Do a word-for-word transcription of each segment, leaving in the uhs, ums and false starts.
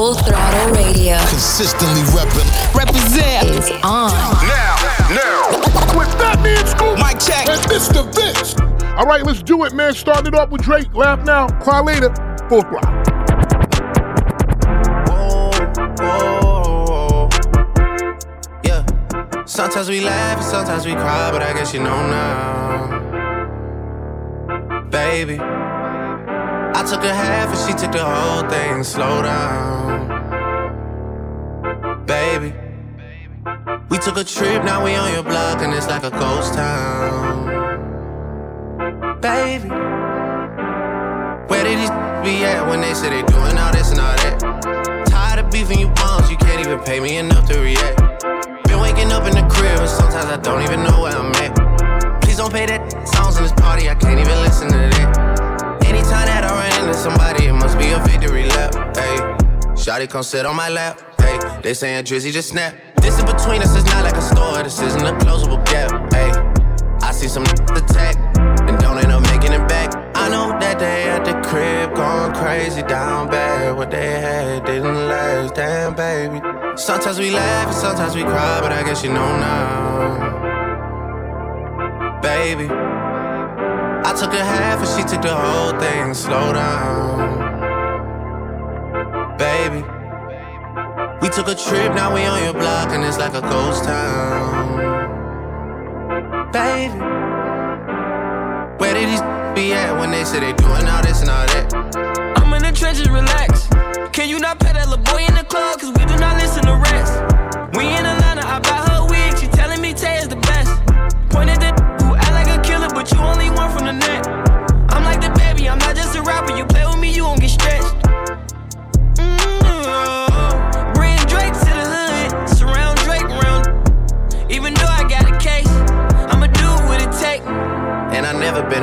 Full Throttle Radio. Consistently reppin'. Represent. Is on. Now, now. With Fatman Scoop. Mic check. And Mister Vince. All right, let's do it, man. Start it off with Drake. Laugh now. Cry later. Full Throttle. Sometimes we laugh and sometimes we cry, but I guess you know now. Baby, I took a half and she took the whole thing. Slow down. Baby, we took a trip, now we on your block and it's like a ghost town. Baby, where did these be at when they say they doing all this and all that? Tired of beefing you bums, you can't even pay me enough to react. Waking up in the crib and sometimes I don't even know where I'm at. Please don't pay that songs in this party, I can't even listen to that. Anytime that I run into somebody, it must be a victory lap. Hey, shawty come sit on my lap. Hey, they saying Drizzy just snap. This in between us is not like a store, this isn't a closable gap. Hey, I see some attack and don't end up making it back. I know that they at the crib going crazy down bad. What they had didn't last, damn baby. Sometimes we laugh and sometimes we cry, but I guess you know now. Baby, I took a half and she took the whole thing. Slow down. Baby, we took a trip, now we on your block and it's like a ghost town. Baby, where did these be at when they say they doing all this and all that? I'm in the trenches, relax. Can you not pet that little boy in the club? Cause we do not listen to rats. We in Atlanta, I buy her wig. She telling me Tay is the best. Pointed at the who act like a killer, but you only one from the net. I'm like the baby, I'm not just a rapper. You play with me, you gon' get stretched. Mm-hmm. Bring Drake to the hood, surround Drake around. Even though I got a case, I'ma do what it take. And I never been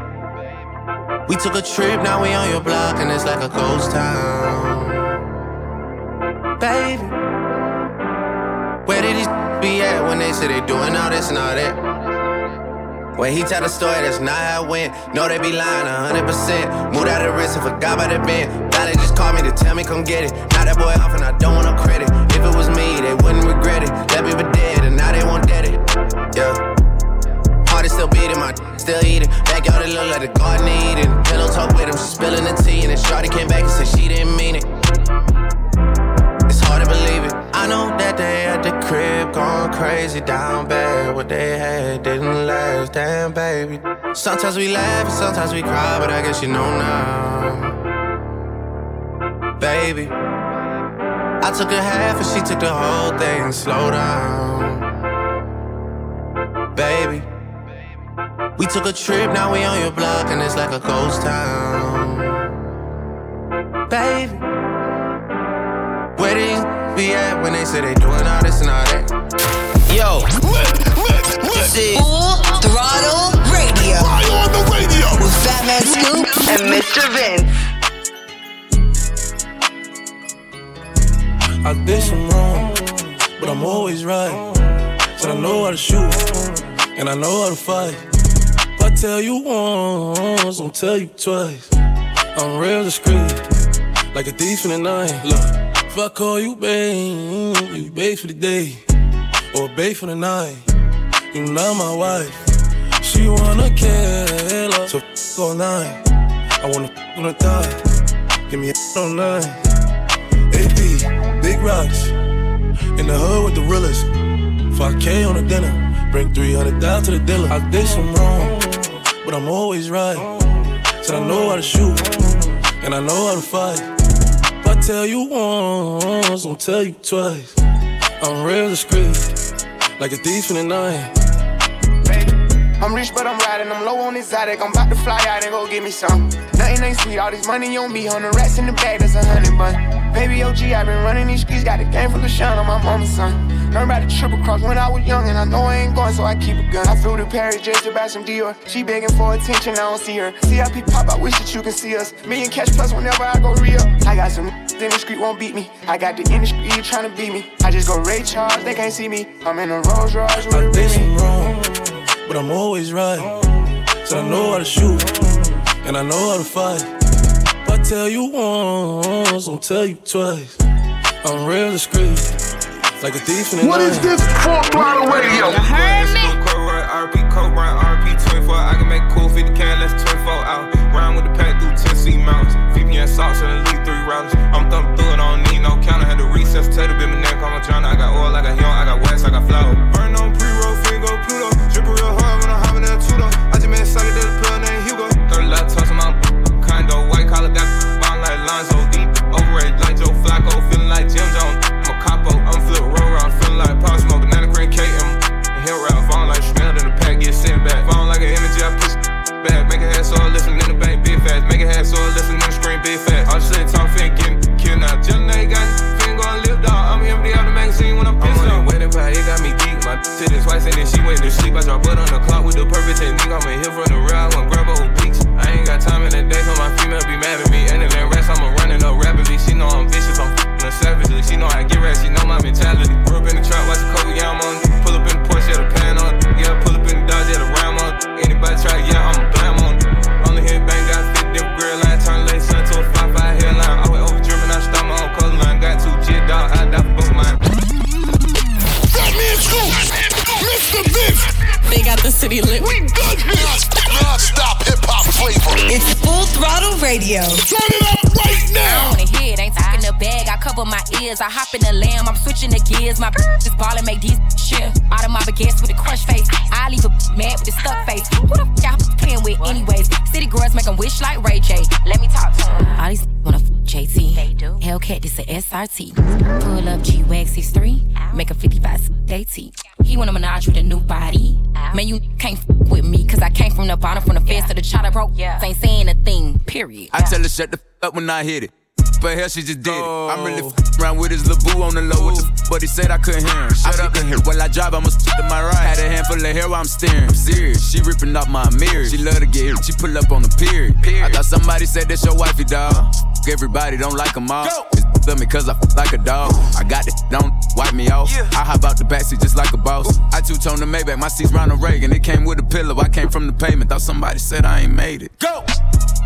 we took a trip, now we on your block and it's like a ghost town. Baby, where did these be at when they say they doing all this and all that? When he tell the story, that's not how it went. No, they be lying one hundred percent. Moved out of the wrist and forgot about the bend. Now they just call me to tell me come get it. Now that boy off and I don't want no credit. If it was me, they wouldn't regret it. Left me for dead and now they won't dead it. Yeah. Heart is still beating, my still eating. Backyard it look like the garden eating. Pillow talk with him, she spilling the tea. And then shawty came back and said she didn't mean it. It's hard to believe it. I know that they at the crib going crazy down bad. What they had didn't last, damn baby. Sometimes we laugh and sometimes we cry, but I guess you know now. Baby, I took a half and she took the whole thing. Slow down. Baby, we took a trip, now we on your block and it's like a ghost town. Baby, where they be at when they say they doing all this and all that? Yo, this is Full Throttle Radio. Right on the radio with Fatman Scoop and Mister Vince. I did some wrong, but I'm always right. Said I know how to shoot and I know how to fight. If I tell you once, I'll tell you twice. I'm real discreet, like a thief in the night. Look. If I call you babe, you babe for the day, or babe for the night, you not my wife. She wanna kill her, so f*** all night. I wanna f*** on the thigh, give me a f*** on nine. A P, big rocks, in the hood with the realest. five K on the dinner, bring three hundred down to the dealer. I did some wrong, but I'm always right. Said I know how to shoot, and I know how to fight. I tell you once, I'll tell you twice. I'm real discreet, like a thief in the night. I'm rich, but I'm riding. I'm low on exotic. I'm about to fly out and go get me some. Nothing ain't sweet. All this money on me. Hundred rats in the bag. That's a hundred bun. Baby O G, I've been running these streets. Got a game full of shine on my mama's son. Learn about the triple cross when I was young, and I know I ain't going, so I keep a gun. I flew to Paris just to buy some Dior. She begging for attention, I don't see her. C I P pop, I wish that you can see us. Million cash plus whenever I go real. I got some in the street won't beat me. I got the industry trying to beat me. I just go Ray Charles, they can't see me. I'm in a Rolls Royce with a Remy. Wrong, but I'm always right. So I know how to shoot and I know how to fight. If I tell you once, I'll tell you twice. I'm real discreet, like a thief in the night. What is this Full Throttle Radio? You heard me? R P, R P twenty-four. I can make cool fifty K, let's twenty-four out. Round with the pack through Tennessee mountains. V P N socks and elite three rounds. I'm thumping through it, I don't need no counter. Had to recess, tell the bit my neck, I'm a drowner. I got oil, I got young, I got wax, I got flour. Burn on pre-roll, finger go Pluto. Drippin' real hard when I'm hopping that Tudo. I just made a solid little plug named Hugo. Third love, toss him out, condo. White collar, got bomb like Lonzo. Deep, overrated, like Joe Flacco. Feeling like Jim Jones, I'm a capo. I'm flip roll round, feeling like pop smoke. Banana green K, I'm hill route. Falling like Chanel in the pack, get sent back. Falling like an energy, I push back. Make a head soul, listen in the bank, big fast. Make a head soul, listen in the screen, big fast. All shit talk, fin getting killed now. Just now you got fin gon' live, dog. I'm empty out the magazine when I'm pissed off. I'm on that wedding pie, it got me geek. My shit is twice and then she went to sleep. I drop butt on the clock with the perfect technique. I'm a hit from the rail, I'm grabber who peaks. I ain't got time in the day, so my female be mad at me. And if that rest, I'ma run it up rapidly. She know I'm vicious, I'm f***ing her savagely. She know I get rats, she know my mentality. Grew up in the trap, watch the cover, yeah, I'm on. Pull up in the Porsche, yeah, the pan on. Yeah, pull up in the Dodge, yeah, the Ram on. Anybody try, yeah, I'm a blam on. Only hit bang, got fit different grill line. Turn late sun to a five five hairline. I went over driven, I stopped my own color line. Got two G dog, I die for both mine. Fatman Scoop, Mister Vince. They got the city lit. We got non-stop hip-hop flavor. It's Full Throttle Radio. Turn it up right now. I don't wanna hear it, ain't talking the bag. I cover my ears. I hop in the lamb. I'm switching the gears. My bitch is ballin', make these shit. Out of my baguettes with a crunch face. I leave a mad with a stuck face. Who the f*** y'all playing with anyways? City girls make them wish like Ray J. Let me talk to them. All these wanna f*** J T. They do. Hellcat, this a S R T. Pull up G-Wagon six three. Make a fifty-five day. He wanna menage with a new body. Man, you can't f- with me, cause I came from the bottom, from the fence yeah. to the child I broke. Yeah. Ain't saying a thing, period. I yeah. tell her shut the f up when I hit it. But hell, she just did it. Oh. I'm really f- around with his little boo on the low. What the f- but he said I couldn't hear him. Shut I up. Hear. While I drive, I'ma stick to my ride. Had a handful of hair while I'm staring. I'm serious. She ripping off my mirror. She love to get here. She pull up on the pier. I thought somebody said that's your wifey, dog. F- everybody don't like them all. Go. Love me cause I f*** like a dog. I got it, don't wipe me off. Yeah. I hop out the backseat just like a boss. Ooh. I two-tone the Maybach, my seat's Ronald Reagan. It came with a pillow, I came from the pavement. Thought somebody said I ain't made it. Go!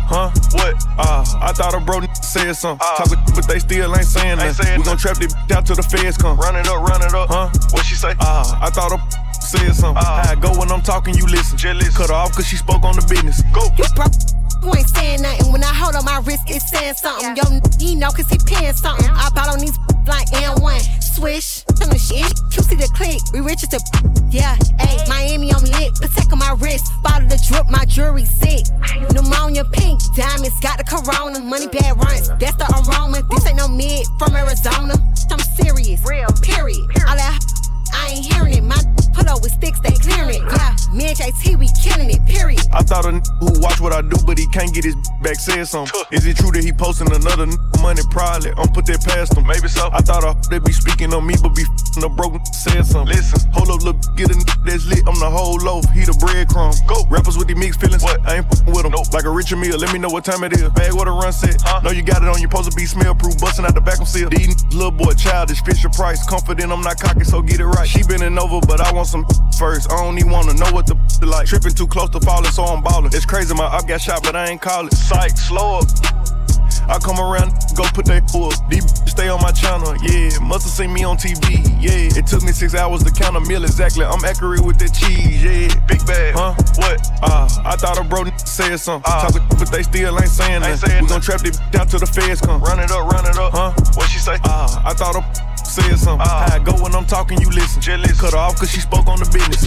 Huh? What? Uh, I thought a bro n- said something. Uh, Talkin' but they still ain't saying ain't nothing. We gon' trap this b- out till the feds come. Run it up, run it up. Huh? What she say? Uh, I thought a b- said something. Uh, I go when I'm talking, you listen. Jealous. Cut her off cause she spoke on the business. Go! You pro- You ain't saying nothing. When I hold on my wrist, it's saying something. Yo, he know cause he paying something. I bought on these like N one. Swish, tell me shit. You see the click. We rich as a yeah. Hey, Miami on lit. Protect on my wrist. Bottle the drip. My jewelry sick. Pneumonia pink. Diamonds got the corona. Money bad runs. That's the aroma. This ain't no mid from Arizona. I'm serious. Real. Period. All that. I ain't hearing it. My pillow with sticks, they clearing it. Yeah, me and J T, we killing it, period. I thought a n- who watch what I do, but he can't get his back said something. Is it true that he posting another n- money? Probably. I'm put that past him. Maybe so. I thought a that be speaking on me, but be f***ing a broke n- said something. Listen. Hold up, look, get a n- that's lit. I'm the whole loaf. He the breadcrumb. Go. Rappers with these mixed feelings. What? I ain't f***ing with them. Nope. Like a Richard Mille. Let me know what time it is. Bag what a run set. Huh? Know you got it on. You supposed to be smell proof. Busting out the back of seal. These n- little boy childish. Fisher Price. Confident I'm not cocky, so get it right. She bending over, but I want some first. I don't even wanna know what the f- like. Tripping too close to falling, so I'm balling. It's crazy, my op got shot, but I ain't call it. Psych, slow up. I come around, go put that up. These b- stay on my channel, yeah. Must've seen me on T V, yeah. It took me six hours to count a meal exactly. I'm accurate with that cheese, yeah. Big bag, huh? What? Uh, I thought a bro n- said something. Uh, Talkin' but they still ain't saying nothing. We gon' trap this b- out till the feds come. Run it up, run it up, huh? What she say? Uh, I thought a. Said something. Uh, I go when I'm talking, you listen. Jealous. Cut her off cause she spoke on the business.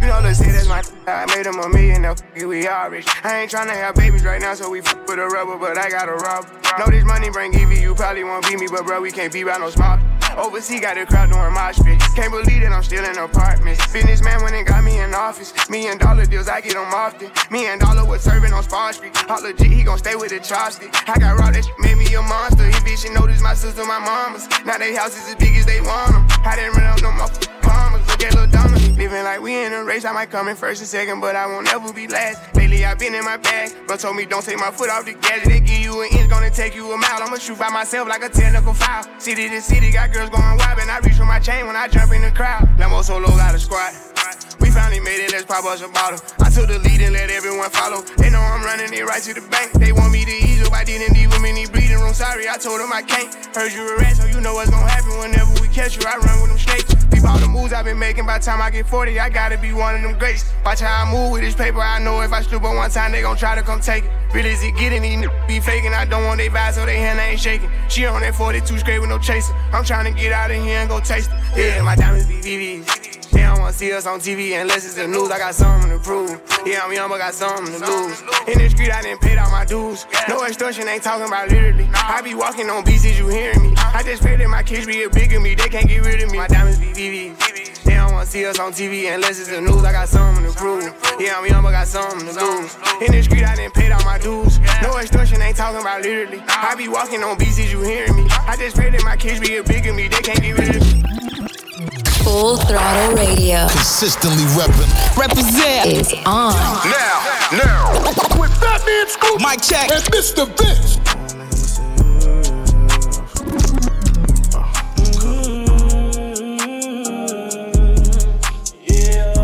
You know, let's say that's my. I made him a millionaire. We all rich. I ain't tryna have babies right now, so we f with a rubber, but I got a rob. Know this money bring Evie, you probably won't beat me, but bro, we can't be by no small. Overseas got the crowd doing mosh pit. Can't believe that I'm still in apartments. Businessman went and got me in office. Me and Dollar deals, I get them often. Me and Dollar was serving on Spawn Street. All legit, he gon' stay with the chopstick. I got raw, that sh- made me a monster. His bitch, she noticed my sister, my mama's. Now they houses as big as they want them. I didn't run out no motherfucking farmers. Look at Lil Duval. Living like we in a race, I might come in first and second, but I won't ever be last. Lately I've been in my bag, but told me don't take my foot off the gas. They give you an inch, gonna take you a mile. I'ma shoot by myself like a technical foul. City to city, got girls going wild, and I reach for my chain when I jump in the crowd. Lambo solo, got a squad. We finally made it, let's pop us a bottle. I took the lead and let everyone follow. They know I'm running it right to the bank. They want me to ease up, I didn't leave them in the breathing room. Sorry, I told them I can't. Heard you a rat, so you know what's gonna happen. Whenever we catch you, I run with them snakes. Peep all the moves I've been making, by the time I get forty, I gotta be one of them greats. Watch how I move with this paper, I know if I stoop up one time, they gon' try to come take it. Real as it getting, these n- be faking, I don't want they vibes, so they hand I ain't shaking. She on that forty-two straight with no chaser. I'm trying to get out of here and go taste it. Yeah, my diamonds be V Vs. They don't wanna see us on T V unless it's the news. I got something to prove. Yeah, I'm young, but got something to lose. In the street, I didn't pay all my dues. No extortion, ain't talking about literally. I be walking on beaches, you hearing me? I just pray that my kids be a bigger me. They can't get rid of me. My diamonds be V Vs. They don't wanna see us on T V unless it's the news. I got something to prove. Yeah, I'm young, but got something to lose. In the street, I didn't pay all my dues. No extortion, ain't talking about literally. I be walking on beaches, you hearing me? I just pray that my kids be a bigger me. They can't get rid of me. Full Throttle Radio. Consistently reppin'. Represent is on. Now, now. With Fatman Scoop. Mic check. And Mister Vince. Mm-hmm. Yeah.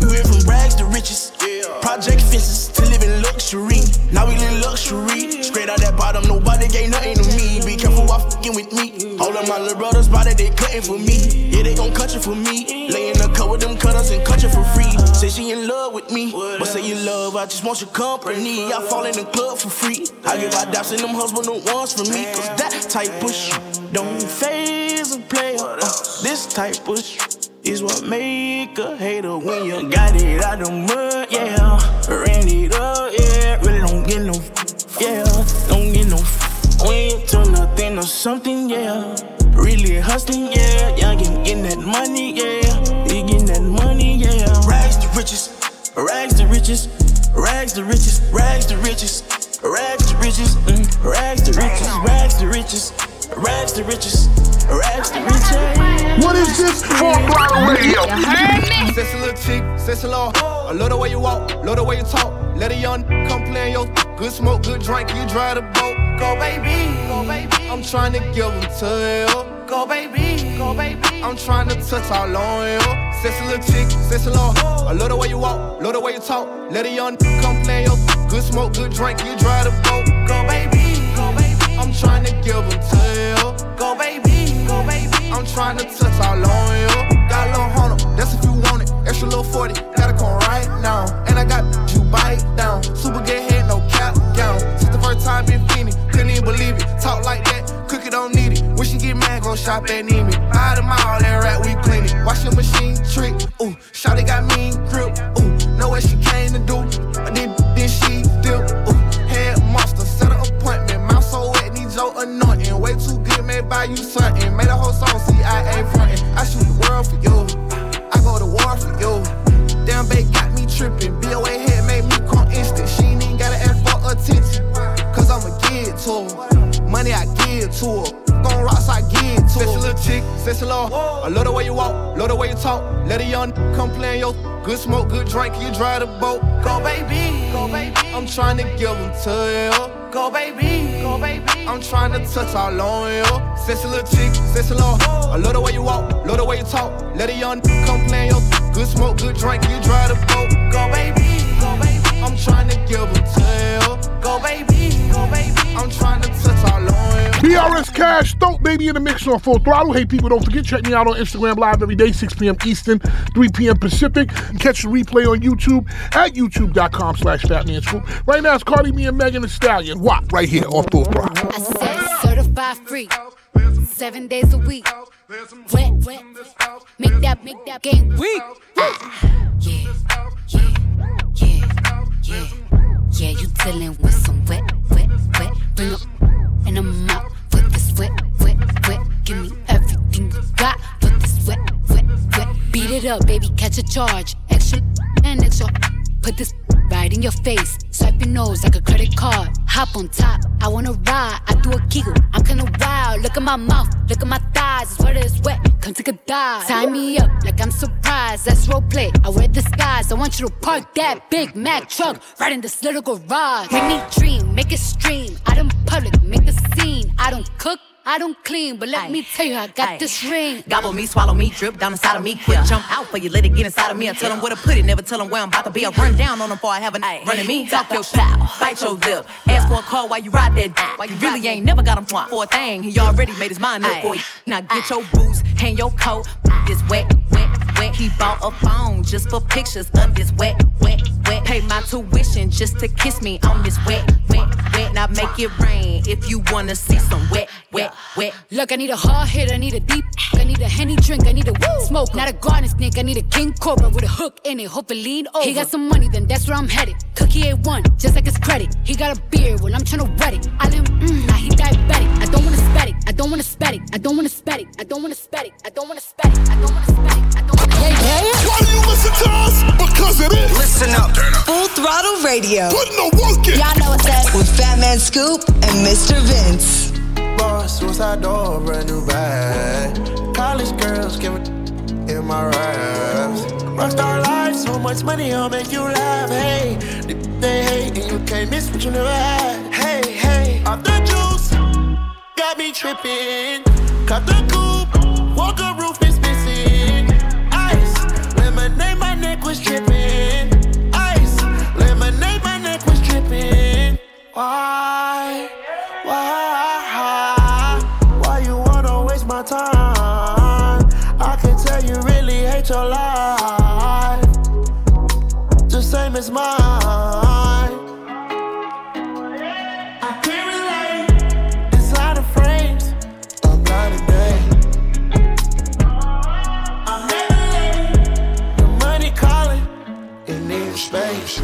We went from rags to riches. Yeah. Project fences to living luxury. Now we live luxury. Straight out that bottom, nobody gave nothing to me. Be careful while fucking with me. All of my little brothers spotted, they cutting for me. Yeah, they gon' cut you for me. Lay in the cut with them cutters and cut you for free. Say she in love with me, but say you love, I just want your company. I fall in the club for free. I give out daps and them husband no ones for me. Cause that type of shit don't faze a player. Uh, this type of shit is what make a hater. When you got it out the mud, yeah. Ran it up, yeah. Really don't get no f- yeah. Don't get no f- we ain't to nothing or something, yeah. Really hustling, yeah. Young and getting that money, yeah. You getting that money, yeah. Rags to riches, rags to riches, rags to riches, rags to riches, rags to riches, rags to riches, rags to riches, rags to riches, rags to riches. What is this? Full Throttle Radio. Says a little chick, says a little. I love the way you walk, love the way you talk. Let a young come play on your good smoke, good drink. You drive the boat. Go baby, go baby, I'm trying to give them to you. Go baby, go baby, I'm trying to touch all on you. Sexy little chick, sexy little. I love the way you walk, love the way you talk. Let a young come play your good smoke, good drink. You drive the boat. Go baby, go baby, I'm trying to give them to you. Go baby, go baby, I'm trying to touch all on you. Got a little Honda, that's if you want it. Extra little forty, gotta come right now. And I got you bite down. Super gay head, no cap down. Since the first time been feeling. Couldn't even believe it. Talk like that, cookie don't need it. When she get mad, go shop at Neiman. Buy them all, that rat, we clean it. Wash your machine, trick, ooh. Shawty got mean grip, ooh. Know what she came to do, then, then she dip, ooh. Head monster, set an appointment. Mouth so wet, need your anointing. Way too good, man, buy you something. Made a whole song, see, I ain't frontin'. I shoot the world for you, I go to war for you. Damn, babe, got me trippin'. B O A head made me come instant. She ain't even gotta ask for attention. Cause I'ma give it to her. Money I give to her. Gon' rocks I give to her. Sexy little chick, sexy little. I love the way you walk, love the way you talk. Let a young come play in your good smoke, good drink. You drive the boat. Go baby, go baby, I'm tryna give them to you. Go baby, go baby, I'm tryna touch all on you. Sexy little chick, sexy little. I love the way you walk, love the way you talk. Let a young come play in your good smoke, good drink. You drive the boat. Go baby, go baby, I'm tryna give them to you. Go baby, go baby, I'm tryna touch all on you. B R S Cash, Dope Baby in the mix on Full Throttle. Hey people, don't forget, check me out on Instagram Live every day, six p.m. Eastern, three p.m. Pacific. Catch the replay on YouTube at youtube.com slash Fatman Scoop. Right now it's Cardi B and Megan Thee Stallion. What? Right here on Full Throttle. I said certified free, seven days a week. Wet, wet, make that, make that game weak. Ah. Yeah, yeah. Yeah, yeah, you dealing with some wet, wet, wet. Bring up, and I'm out with the Beat it up, baby, catch a charge. Extra and extra. Put this right in your face. Swipe your nose like a credit card. Hop on top, I wanna ride. I do a giggle, I'm kinda wild. Look at my mouth, look at my thighs. This water is wet, come take a dive. Tie me up like I'm surprised. That's roleplay, I wear disguise. I want you to park that Big Mac truck right in this little garage. Make me dream, make it stream. I don't public, make a scene. I don't cook, I don't clean, but let Aye. me tell you, I got Aye. this ring. Gobble me, swallow me, drip down inside of me. Quick yeah. jump out for you, let it get inside of me. I tell them where to put it, never tell them where I'm about to be. I run down on them before I have a night running me. Talk your style, bite your lip. Ask for a call while you ride that dick. Why you really ain't never got him twine for a thing. He already made his mind up for you. Now get your boots, hang your coat. This wet, wet, wet. He bought a phone just for pictures of this wet, wet, wet. Pay my tuition just to kiss me on this wet, wet, wet. Now make it rain if you wanna see some wet, wet. Wet. Look, I need a hard hit, I need a deep, I need a Henny drink, I need a woo smoke, not a garden snake, I need a king cobra with a hook in it, hope it lean over. He got some money, then that's where I'm headed. Cookie ain't one, just like his credit. He got a beard, well I'm tryna wet it. I let him, mmm, now he diabetic. I don't wanna spat it, I don't wanna spat it, I don't wanna spat it, I don't wanna spat it, I don't wanna spat it, I don't wanna spat it, I don't wanna spat it. Why do you listen to us? Because it is. Listen up, turn up. Full Throttle Radio. Put no work in. Y'all know what's up. With Fatman Scoop and Mister Vince. Suicide door, brand new bag. College girls giving in my raps. Rockstar life, so much money, I'll make you laugh. Hey, they hate, and you can't miss what you never had. Hey, hey, off the juice, got me tripping. Cut the coupe, Walker roof is missing. Ice, lemonade, my neck was tripping. Ice, lemonade, my neck was tripping. Why? Your life the same as mine. I can't relate. Inside the frames, I'm not a day. I'm never late. The money calling, it needs space.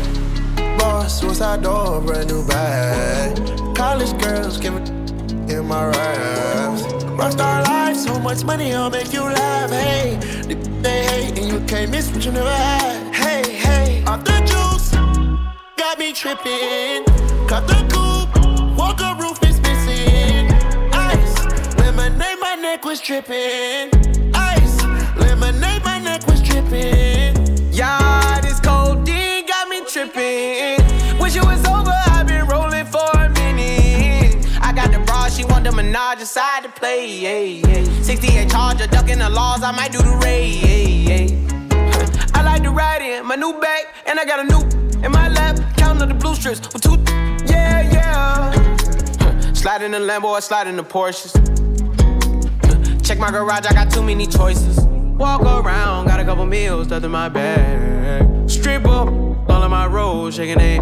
Boss, suicide door, brand new bag. College girls giving in my raps. Rockstar life, so much money, I'll make you laugh. Hey, they hate, and you can't miss what you never had. Hey, hey, off the juice, got me tripping. Cut the coupe, Walker roof is missing. Ice, lemonade, my neck was tripping. Ice, lemonade, my neck was tripping. Yeah, this codeine got me tripping. Wish it was over, I've been rolling for a minute. I got the broad, she want the menage, decide to play. Yeah, yeah. sixty-eight Charger, ducking the laws, I might do the raid. Ay, ay. I like to ride in my new bag, and I got a new in my lap, counting up the blue strips with two. Yeah, yeah. Slide in the Lambo, I slide in the Porsches. Check my garage, I got too many choices. Walk around, got a couple meals stuffed in my bag. Strip up, all of my rolls, shaking it.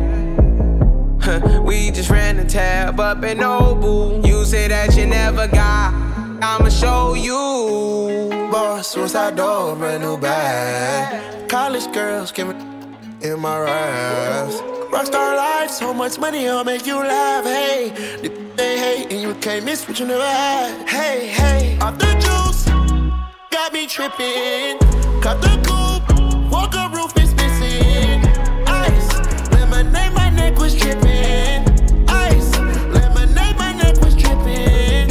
We just ran the tab up in Nobu. You say that you never got. I'ma show you. Boss, suicide door, brand new bag. College girls giving in my raps. Rockstar life, so much money, I'll make you laugh. Hey, they hate, and you can't miss what you never had. Hey, hey, off the juice, got me tripping. Cut the coupe, Walker roof is missing. Ice, lemonade, my neck was tripping. Ice, lemonade, my neck was tripping.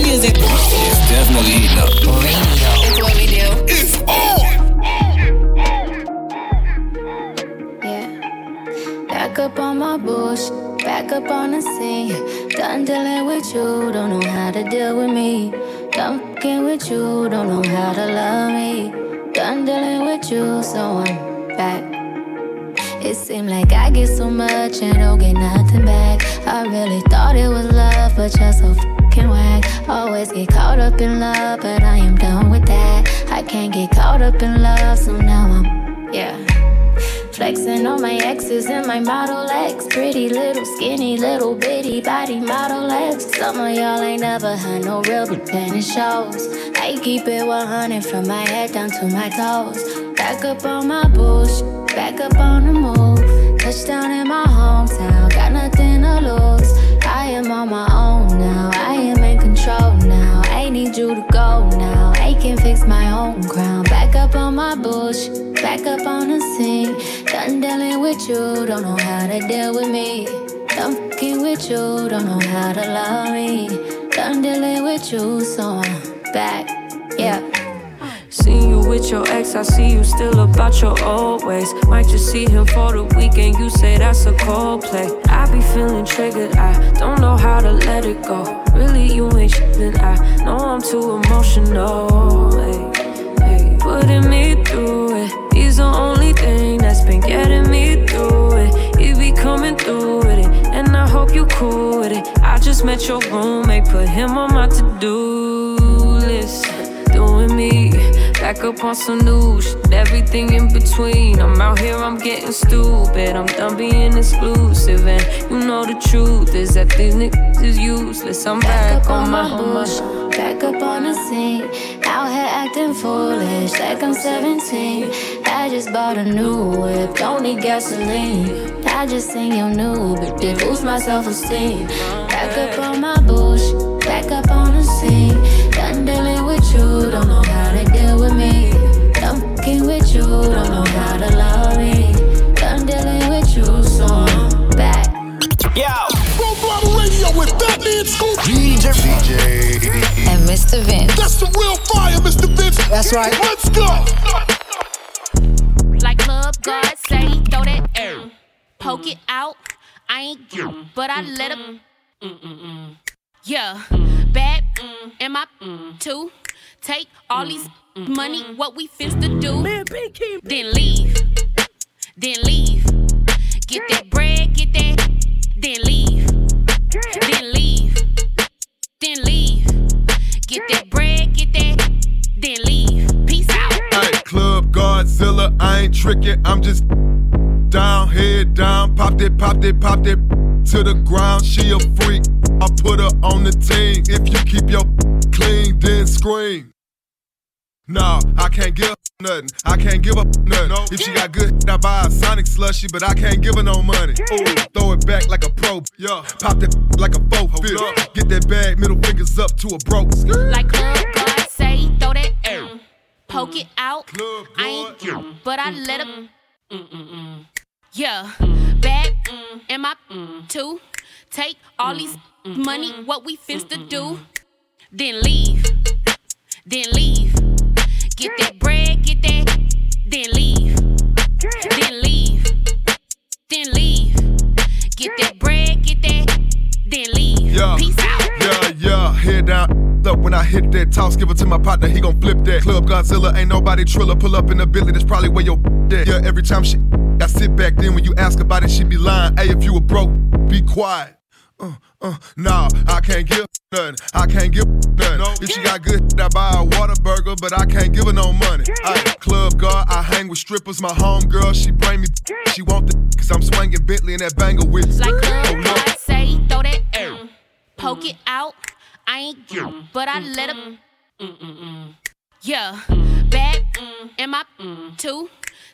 Music. It's definitely the radio. It's what we do. It's on. Yeah. Back up on my bush. Back up on the scene. Done dealing with you. Don't know how to deal with me. Done fucking with you. Don't know how to love me. Done dealing with you. So I'm back. It seemed like I get so much and don't get nothing back. I really thought it was love, but you're so fucking whack. Always get caught up in love, but I am done with that. I can't get caught up in love, so now I'm, yeah. Flexing on my exes and my Model X. Pretty little skinny little bitty body Model X. Some of y'all ain't never had no real, but then it shows. I keep it one hundred from my head down to my toes. Back up on my bullshit. Back up on the move, touchdown in my hometown, got nothing to lose. I am on my own now, I am in control now, I ain't need you to go now. I can fix my own crown. Back up on my bullshit, back up on the scene. Done dealing with you, don't know how to deal with me. Done fucking with you, don't know how to love me. Done dealing with you, so I'm back, yeah. See you with your ex, I see you still about your old ways. Might just see him for the weekend, you say that's a cold play. I be feeling triggered, I don't know how to let it go. Really, you ain't shitting, I know I'm too emotional. Ay, ay, putting me through it, he's the only thing that's been getting me through it. He be coming through with it, and I hope you cool with it. I just met your roommate, put him on my to-do list. Doing me, back up on some new shit, everything in between. I'm out here, I'm getting stupid, I'm done being exclusive. And you know the truth is that these niggas is useless. I'm back, back on, on my, my bush, my... back up on the scene. Out here acting foolish, like I'm seventeen. I just bought a new whip, don't need gasoline. I just seen your new, but did boost my self-esteem. Back up on my bush, back up on the scene. Done dealing with you, don't know how to deal with me. Done fucking with you, don't know how to love me. Done dealing with you, so I'm back. Yo, Full Throttle Radio with Fatman Scoop, D J, D J, and Mister Vince. That's the real fire, Mister Vince. That's right. Let's go. Like Mub God say, throw that air, poke it out. I ain't you, but I let him. Yeah, bad and my too. Take all these money, what we finna do. Then leave, then leave. Get that bread, get that. Then leave, then leave, then leave. Get that bread, get that. Then leave. Peace out. Hey, Club Godzilla, I ain't tricking. I'm just down, head down. Popped it, popped it, popped it. To the ground, she a freak. I put her on the team. If you keep your clean, then scream. Nah, I can't give her nothing. I can't give her nothing. If she got good, I buy a Sonic slushie, but I can't give her no money. Ooh, throw it back like a pro. Yeah, pop that like a faux fist. Get that bag, middle fingers up to a broke. Like Club God say, throw that air, poke it out. Club I ain't you, but I let him. Yeah, bad and my too. Take all these money, what we finna do. Then leave, then leave. Get that bread, get that. Then leave, then leave, then leave. Get that bread, get that. Then leave. Yeah. Peace out. Yeah, yeah, head down. Up when I hit that toss, give it to my partner, he gon' flip that. Club Godzilla, ain't nobody triller. Pull up in the Bentley, that's probably where your at. Yeah, every time she I sit back, then when you ask about it, she be lying. Hey, if you were broke, be quiet. Uh, uh, nah, I can't give nothing. I can't give nothing. If she got good, I buy a Whataburger, but I can't give her no money. I Club guard, I hang with strippers. My homegirl, she bring me. She want the cause I'm swinging Bentley and that banger with. Like Club God say, throw that air, poke it out. I ain't you, but I let him. Yeah, bad and my too.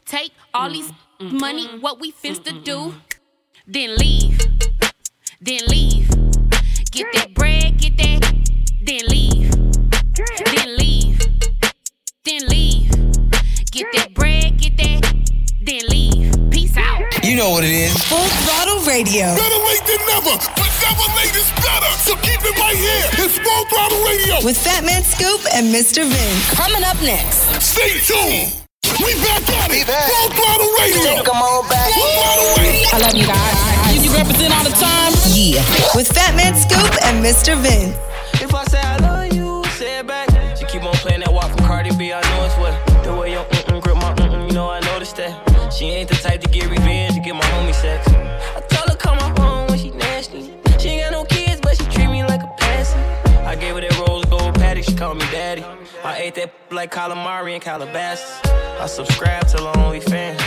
Take all these money, what we finna do. Then leave, then leave. Get that bread, get that. Then leave, then leave, then leave. Get that bread, get that. Then leave. Peace out. You know what it is. Full Throttle Radio. Better late than never, but never late is better. So keep it right here. It's Full Throttle Radio. With Fatman Scoop and Mister Vince. Coming up next. Stay tuned. We back at it. Full Throttle Radio. Come on back. Full Throttle Radio. I love you guys. You, you represent all the time. Yeah. With Fatman Scoop and Mister Vince. If I say I love you, say it back. She keep on playing that walk from Cardi B. I know it's what. The way your mm-mm grip my mm-mm. You know I noticed that. She ain't the type to get revenge, to get my homie sex. I told her come my home when she nasty. She ain't got no kids, but she treat me like a pansy. I gave her that rose gold patty, she called me daddy. I ate that like calamari and Calabasas. I subscribed to her OnlyFans.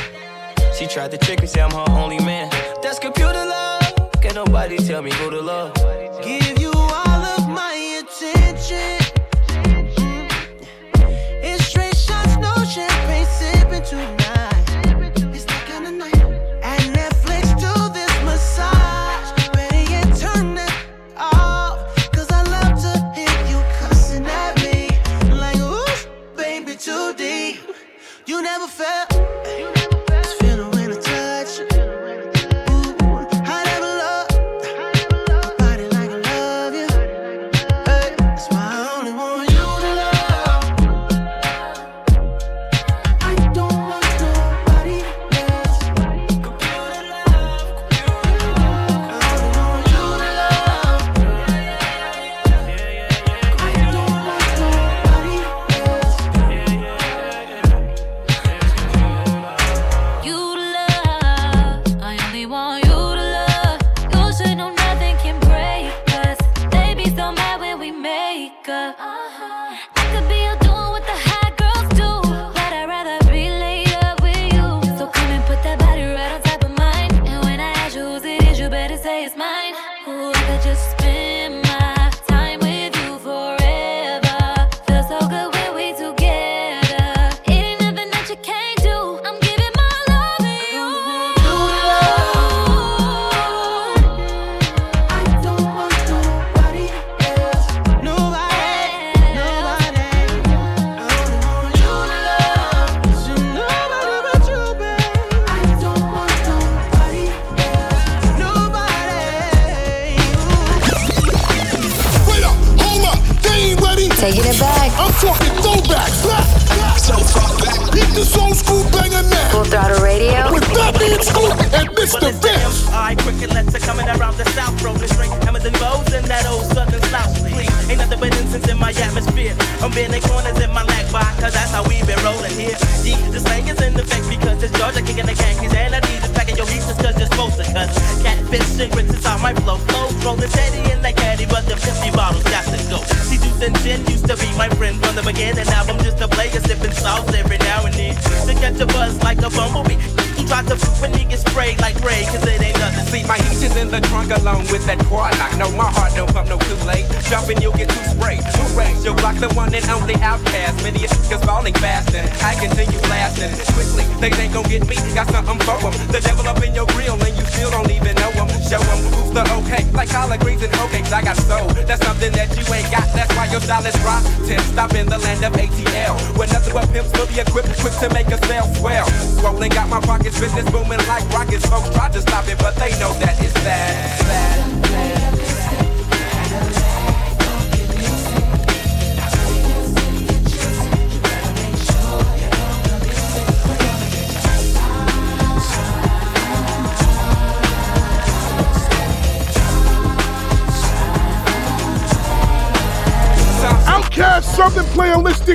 She tried to trick me, say I'm her only man. That's computer love, can't nobody tell me who to love. Give you all of my attention. It's straight shots, no champagne, sipping tonight. Turn it off, cause I love to hear you cussing at me. you never felt. This feeling when I touch you.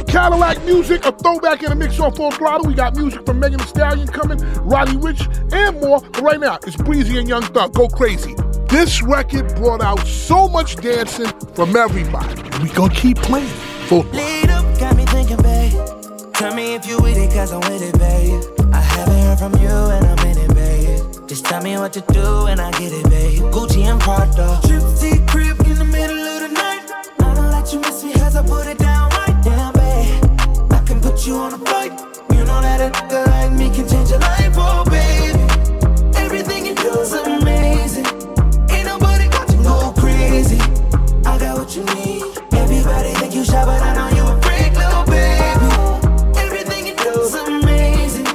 Cadillac music, a throwback and a mix on Full Throttle. We got music from Megan Thee Stallion coming, Roddy Ricch, and more. But right now, it's Breezy and Young Thug. Go crazy. This record brought out so much dancing from everybody. We gonna keep playing. Full Throttle. Up, got me thinking, babe. Tell me if you with it, cause I'm with it, babe. I haven't heard from you and I'm in it, babe. Just tell me what to do and I get it, babe. Gucci and Prada. Gypsy crib in the middle of the night. I don't let you miss me cause I put it down. You on a bike, you know that a nigga like me can change your life, oh baby. Everything you do is amazing. Ain't nobody got to go crazy. I got what you need. Everybody think you shy, but I know you a freak, little baby. Everything you do is amazing.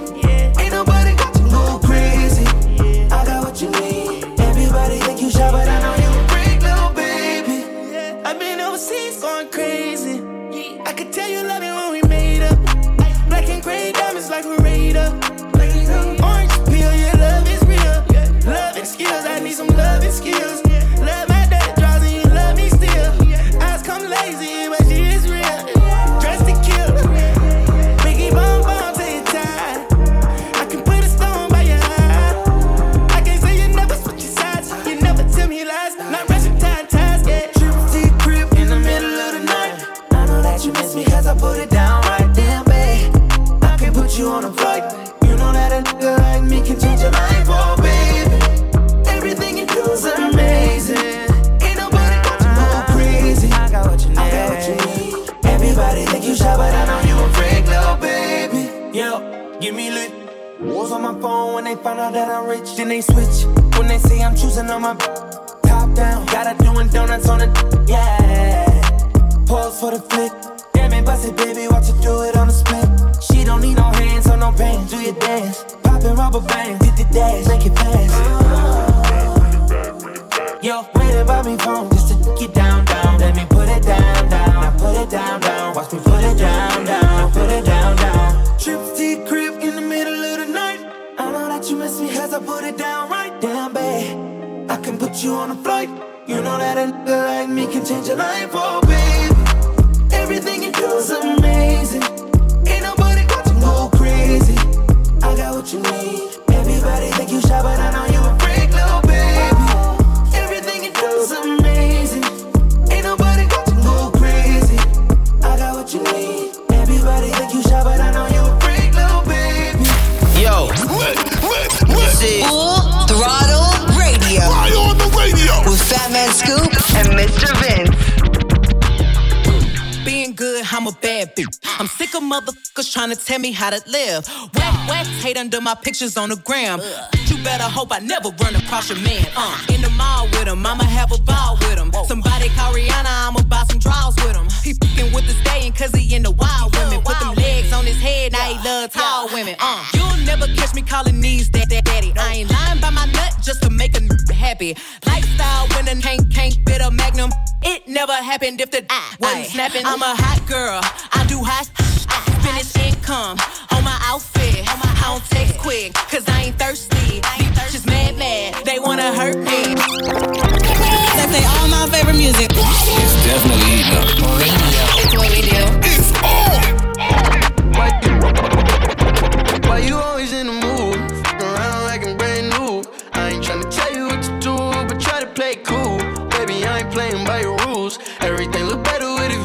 Ain't nobody got to go crazy. I got what you need. Everybody think you shy, but I know you a freak, little baby. I've been overseas going crazy. I could tell you love me when we made up. Black and gray diamonds like we're radar. Black and gray. Orange peel, your love is real. Love and skills, I need some love and skills. Love my dad draws and you love me still. Eyes come lazy, but she is real. Dressed to kill. Biggie bomb bomb till you're tired. I can put a stone by your eye. I can't say you never switch your sides. You never tell me lies. Not rushing time ties, yeah. Trip to crib in the middle of the night. I know that you miss me cause I put it down right. You on a flight, you know that a nigga like me can change your life, oh baby. Everything you do is amazing. Ain't nobody got you go crazy. I got what you need. I got what you need. Everybody think you shy, but I know you a freak, little baby. Yo, give me lit. Was on my phone when they find out that I'm rich, then they switch. When they say I'm choosing on my top down, gotta doing donuts on the yeah. Pause for the flick. Damn it, bust it, baby, watch you do it on the split. She don't need no hands on rubber band, hit the dash, make it fast. Oh. Yo, waiting by me phone just to get down, down. Let me put it down, down. Now put it down, down. Watch me put it down, down. Put it down, down. Trip to crib in the middle of the night. I know that you miss me as I put it down right down, babe. I can put you on a flight. You know that a nigga like me can change your life, oh baby. Everything you do is amazing. Ain't nobody got to go crazy. I got what you need. Everybody think you shy, but I know you a freak, little baby. Everything you do is amazing. Ain't nobody got to go crazy. I got what you need. Everybody think you shy, but I know you a freak, little baby. Yo, this is Full Throttle Radio. Right on the radio with Fatman Scoop and Mister Vince. Being good, I'm a bad bitch. I'm sick of motherfuckers trying to tell me how to live. Whack, whack, hate under my pictures on the gram. You better hope I never run across your man. Uh, in the mall with him, I'ma have a ball with him. Somebody call Rihanna, I'ma buy some draws with him. He fucking with the staying cause he in the wild women. Put them legs on his head, now he love tall women. Uh, you'll never catch me calling these that that daddy. I ain't lying by my nut just to make a n***a happy. Lifestyle when a can't, can't fit a magnum. It never happened if the I wasn't snapping. I'm a hot girl, I do hot sh- finish income on my outfit. I don't text quick, cause I ain't thirsty. These bitches mad mad, they wanna hurt me. They play all my favorite music. It's definitely radio. It's what we do. It's all. Why you always in the mood? Around like I'm brand new. I ain't tryna tell you what to do, but try to play it cool. Baby, I ain't playing by your rules. Everything look better.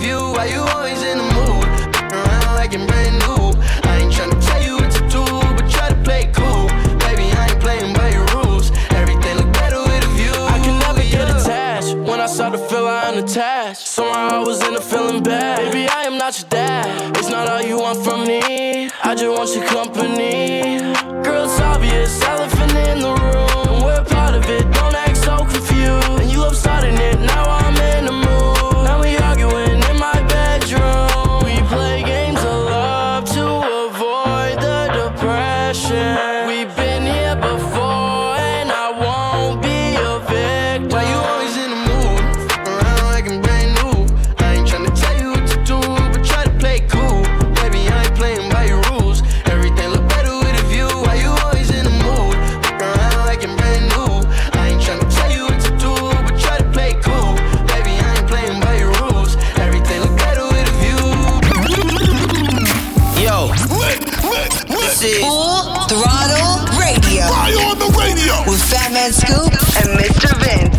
Why you always in the mood? Around like I'm brand new. I ain't tryna tell you what to do, but try to play cool. Baby, I ain't playing by your rules. Everything look better with a view. I can never get attached. When I start to feel I'm attached, somehow I was in a feeling bad. Baby, I am not your dad. It's not all you want from me. I just want your company. Girl, it's obvious, elephant in the room. And we're part of it, don't act so confused. And you love starting it, now I'm in the mood. Now we arguing. Scoop and Mister Vince.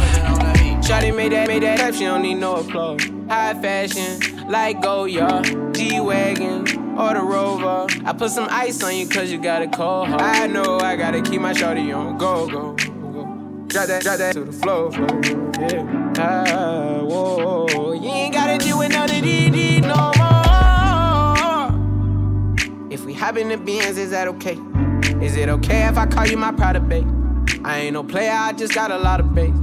Shawty made that, made that up, she don't need no applause. High fashion, like Goyard, G-Wagon, or the Rover. I put some ice on you cause you got a cold heart. I know I gotta keep my shawty on go, go, go. Drop that, drop that to the floor, floor. Yeah, ah, whoa, whoa. You ain't gotta do with none of these no more. If we hop in the Benz, is that okay? Is it okay if I call you my Prada, babe? I ain't no player, I just got a lot of bass.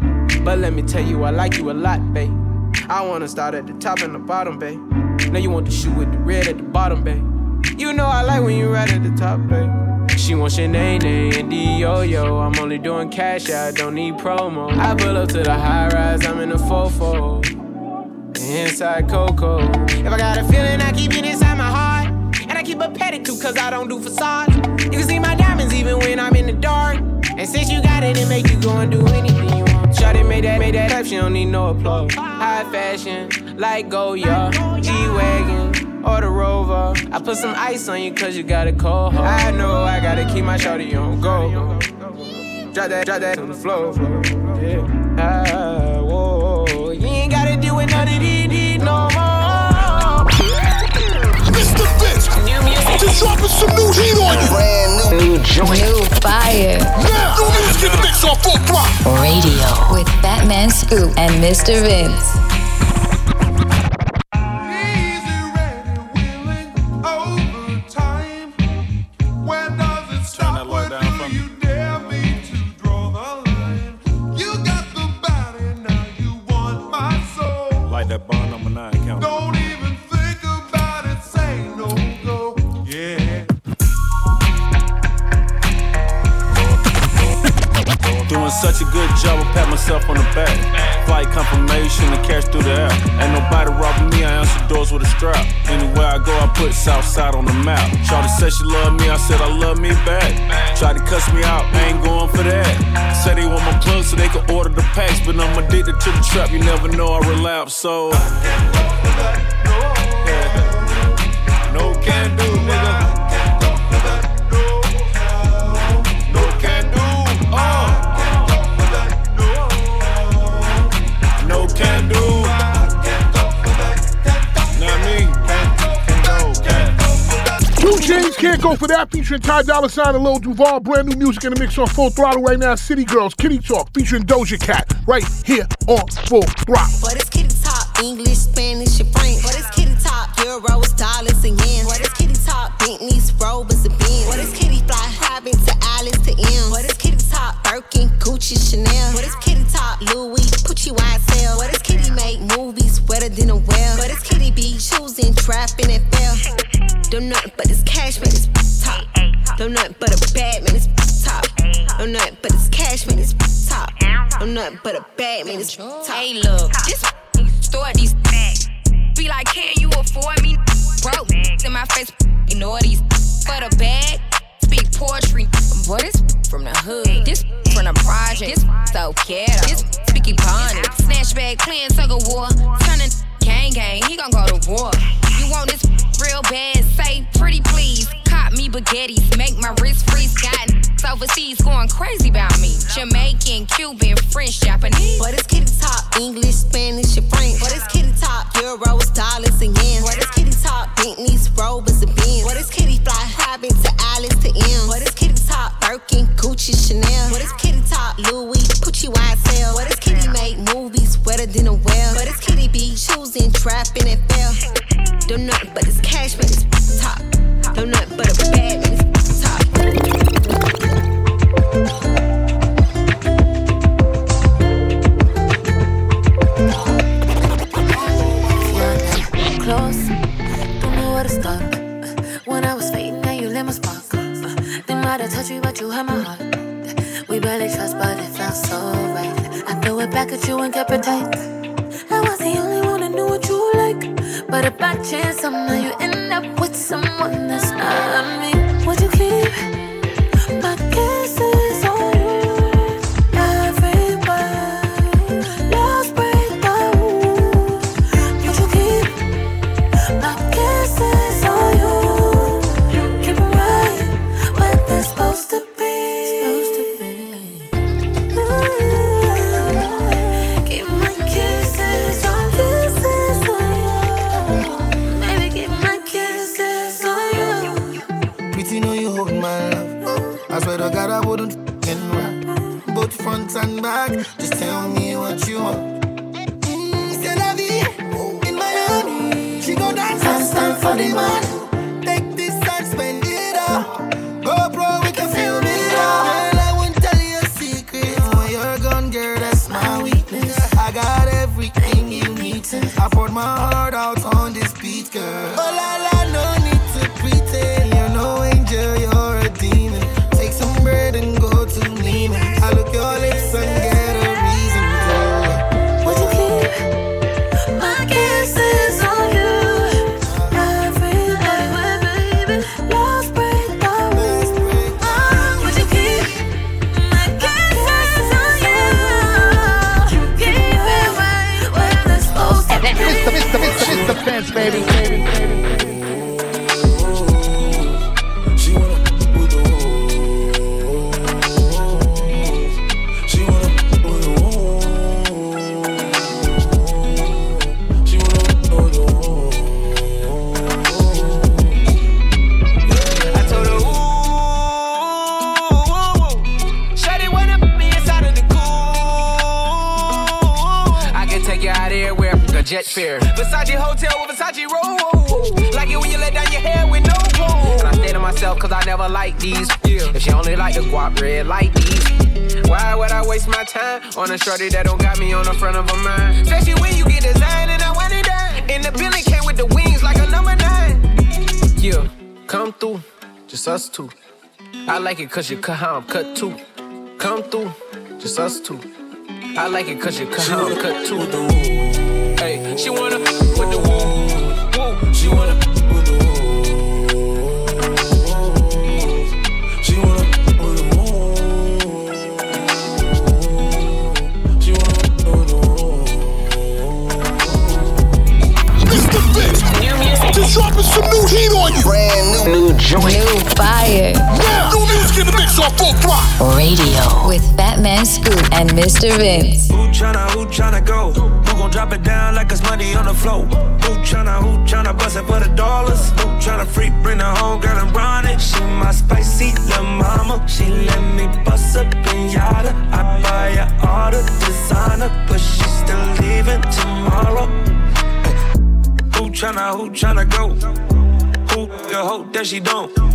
But let me tell you, I like you a lot, babe. I wanna start at the top and the bottom, babe. Now you want the shoe with the red at the bottom, babe. You know I like when you right at the top, babe. She wants Chanel and D-O-Yo. I'm only doing cash, I don't need promo. I pull up to the high rise, I'm in the fofo. Inside Coco. If I got a feeling, I keep it inside my heart. And I keep a pedicure, cause I don't do facades. You can see my diamonds even when I'm in the dark. And since you got it, it make you go and do anything you want. Shawty made that, made that up, she don't need no applause. High fashion, like Goyard, G-Wagon, or the Rover. I put some ice on you cause you got a cold heart. I know I gotta keep my shawty on go. Drop that, drop that to the floor, floor. Yeah, ah, whoa, whoa. You ain't gotta deal with none of these no more. Mister Vince, new music. Just dropping some new heat on you. Brand new, new joint. Fire. Yeah, new music in the mix on Full Throttle Radio with Fatman Scoop and Mister Vince. such a good job, I pat myself on the back. Flight confirmation, the cash through the app. Ain't nobody robbing me, I answer doors with a strap. Anywhere I go, I put Southside on the map. Shawty said she love me, I said I love me back. Tried to cuss me out, I ain't going for that. Said they want my plug so they could order the packs. But I'm addicted to the trap, you never know I relapse, so yeah. No can do, nigga. James Can't Go For That featuring Ty Dollar Sign and Lil Duval. Brand new music in the mix on Full Throttle right now. City Girls, Kitty Talk featuring Doja Cat right here on Full Throttle. What is Kitty Talk? English, Spanish, and French. What is Kitty Talk? Euros, dollars, and yen. What is Kitty Talk? Bentleys, Rovers, and Benz. What is Kitty Fly? Private to Alice to M. What is Kitty Talk? Birkin, Gucci, Chanel. What is Kitty Talk? Louis, Gucci, Y S L. What is Kitty make? Movies wetter than a well. What is Kitty be? Choosing, trapping, and fell. Don't nothing but this cash, man, it's top. Don't nothing but a bag, man, it's top. Don't nothing but this cash, man, it's top. Don't nothing but a bag, man, it's top. Hey, look, this store these bags. Be like, can you afford me? Broke in my face, ignore these. For the bag, speak poetry. Boy, this from the hood. This from the project. This so ghetto. This Vicky Bonnet. Snatch bag, playing tug of war. Turning gang gang, he gon' go to war. You want this real bad, say pretty please. Cop me baguettes, make my wrist freeze. Got overseas going crazy about me. Jamaican, Cuban, French, Japanese. What is Kitty Talk? English, Spanish, and French. What is Kitty Talk? Euros, dollars, and yen. What is Kitty Talk? Bentley's, Rovers, and Benz. What is Kitty Fly? Private to Alice to M. What is Kitty Talk? Birkin, Gucci, Chanel. What is Kitty Talk? Louis, Gucci, Y S L. What is Kitty make? Movies wetter than a well. What is Kitty be? Choosing, trapping, and fell. Don't nothing but this cash, man, it's top. Don't nothing but a bag, man, it's top. Close, don't know where to start. When I was fading, now you lit my spark. Didn't matter touch you, but you had my heart. We barely trust, but it felt so right. I threw it back at you and kept it tight. I was the only one that knew what you were like. But if by chance somehow you end up with someone that's not me, would you keep my kisses on you? Every word, let's break down. Would you keep my kisses on you? Keep them right where they're supposed to be. Supposed to be. Ooh, keep my kisses on you. I swear to God I wouldn't f***ing rap. Both front and back, just tell me what you want. Mm, c'est la vie, in Miami. She go dance and stand for the man. Take this and spend it all. Go bro, we can film it all. Girl, I won't tell you a secret. When you're gone, girl, that's my weakness. I got everything you need. I poured my heart out on this beat, girl. Oh la la, no need to pretend. You're no angel, you're a demon. And go to me, I look your lips and get a reason to. Would you keep my kisses on you? Every day we're baby, let's break down. Oh, would you keep my kisses on you? You keep it right where they're supposed to be. Mister, Mister, Mister, Mister Vince, baby, baby, baby, baby. Jet fare. Versace hotel with Versace roll. Like it when you let down your hair with no clothes. And I say to myself, cause I never like these. Yeah. If she only like the guap red like these. Why would I waste my time on a shorty that don't got me on the front of her mind? Especially when you get designed and I want it done. And the building came with the wings like a number nine. Yeah, come through, just us two. I like it cause you cut how I'm cut too. Come through. just us two. I like it cause you cut she wanna cut two with the woo. Hey, she wanna with the woo, woo. She wanna with the woo. She wanna with the woo. She wanna with the woo. Mister Vince, new music. Just dropping some new heat on you. Brand new, new joint, new fire. Yeah, new music in the mix on Full Throttle Radio with Fatman Scoop and Mister Vince. Who tryna, who tryna go? Who gon' drop it down like it's money on the floor? Who tryna, who tryna bust it for the dollars? Who tryna freak, bring her home, girl, and run it? She my spicy little mama. She let me bust a pinata. I buy her all the designer, but she's still leaving tomorrow. Who tryna, who tryna go? Who the hope that she don't? Who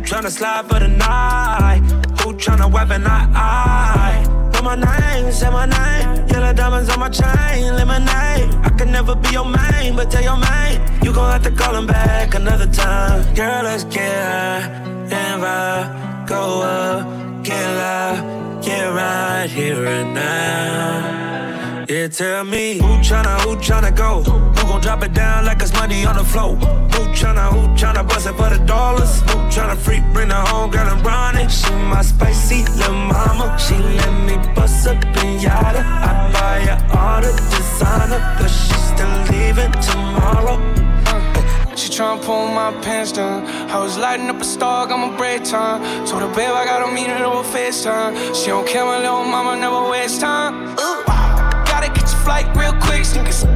tryna slide for the night? Who tryna weapon I eye? Know my name, say my name. Yellow diamonds on my chain, lemonade. I could never be your main, but tell your main you gon' have to call him back another time. Girl, let's get high, and ride, go up, get loud, get right here and now. Yeah, tell me who tryna, who tryna go? Who gon' drop it down like it's money on the floor? Who tryna, who tryna bust it for the dollars? Who tryna freak, bring her home, girl, and run it? She my spicy little mama. She let me bust a pinata. I buy her all the designer, but she's still leaving tomorrow. Uh, she tryna pull my pants down. I was lighting up a star, got my break time. Told her, babe, I gotta meet her over FaceTime. She don't care, my little mama never waste time. Ooh, wow. Gotta get your flight real quick, sneakers.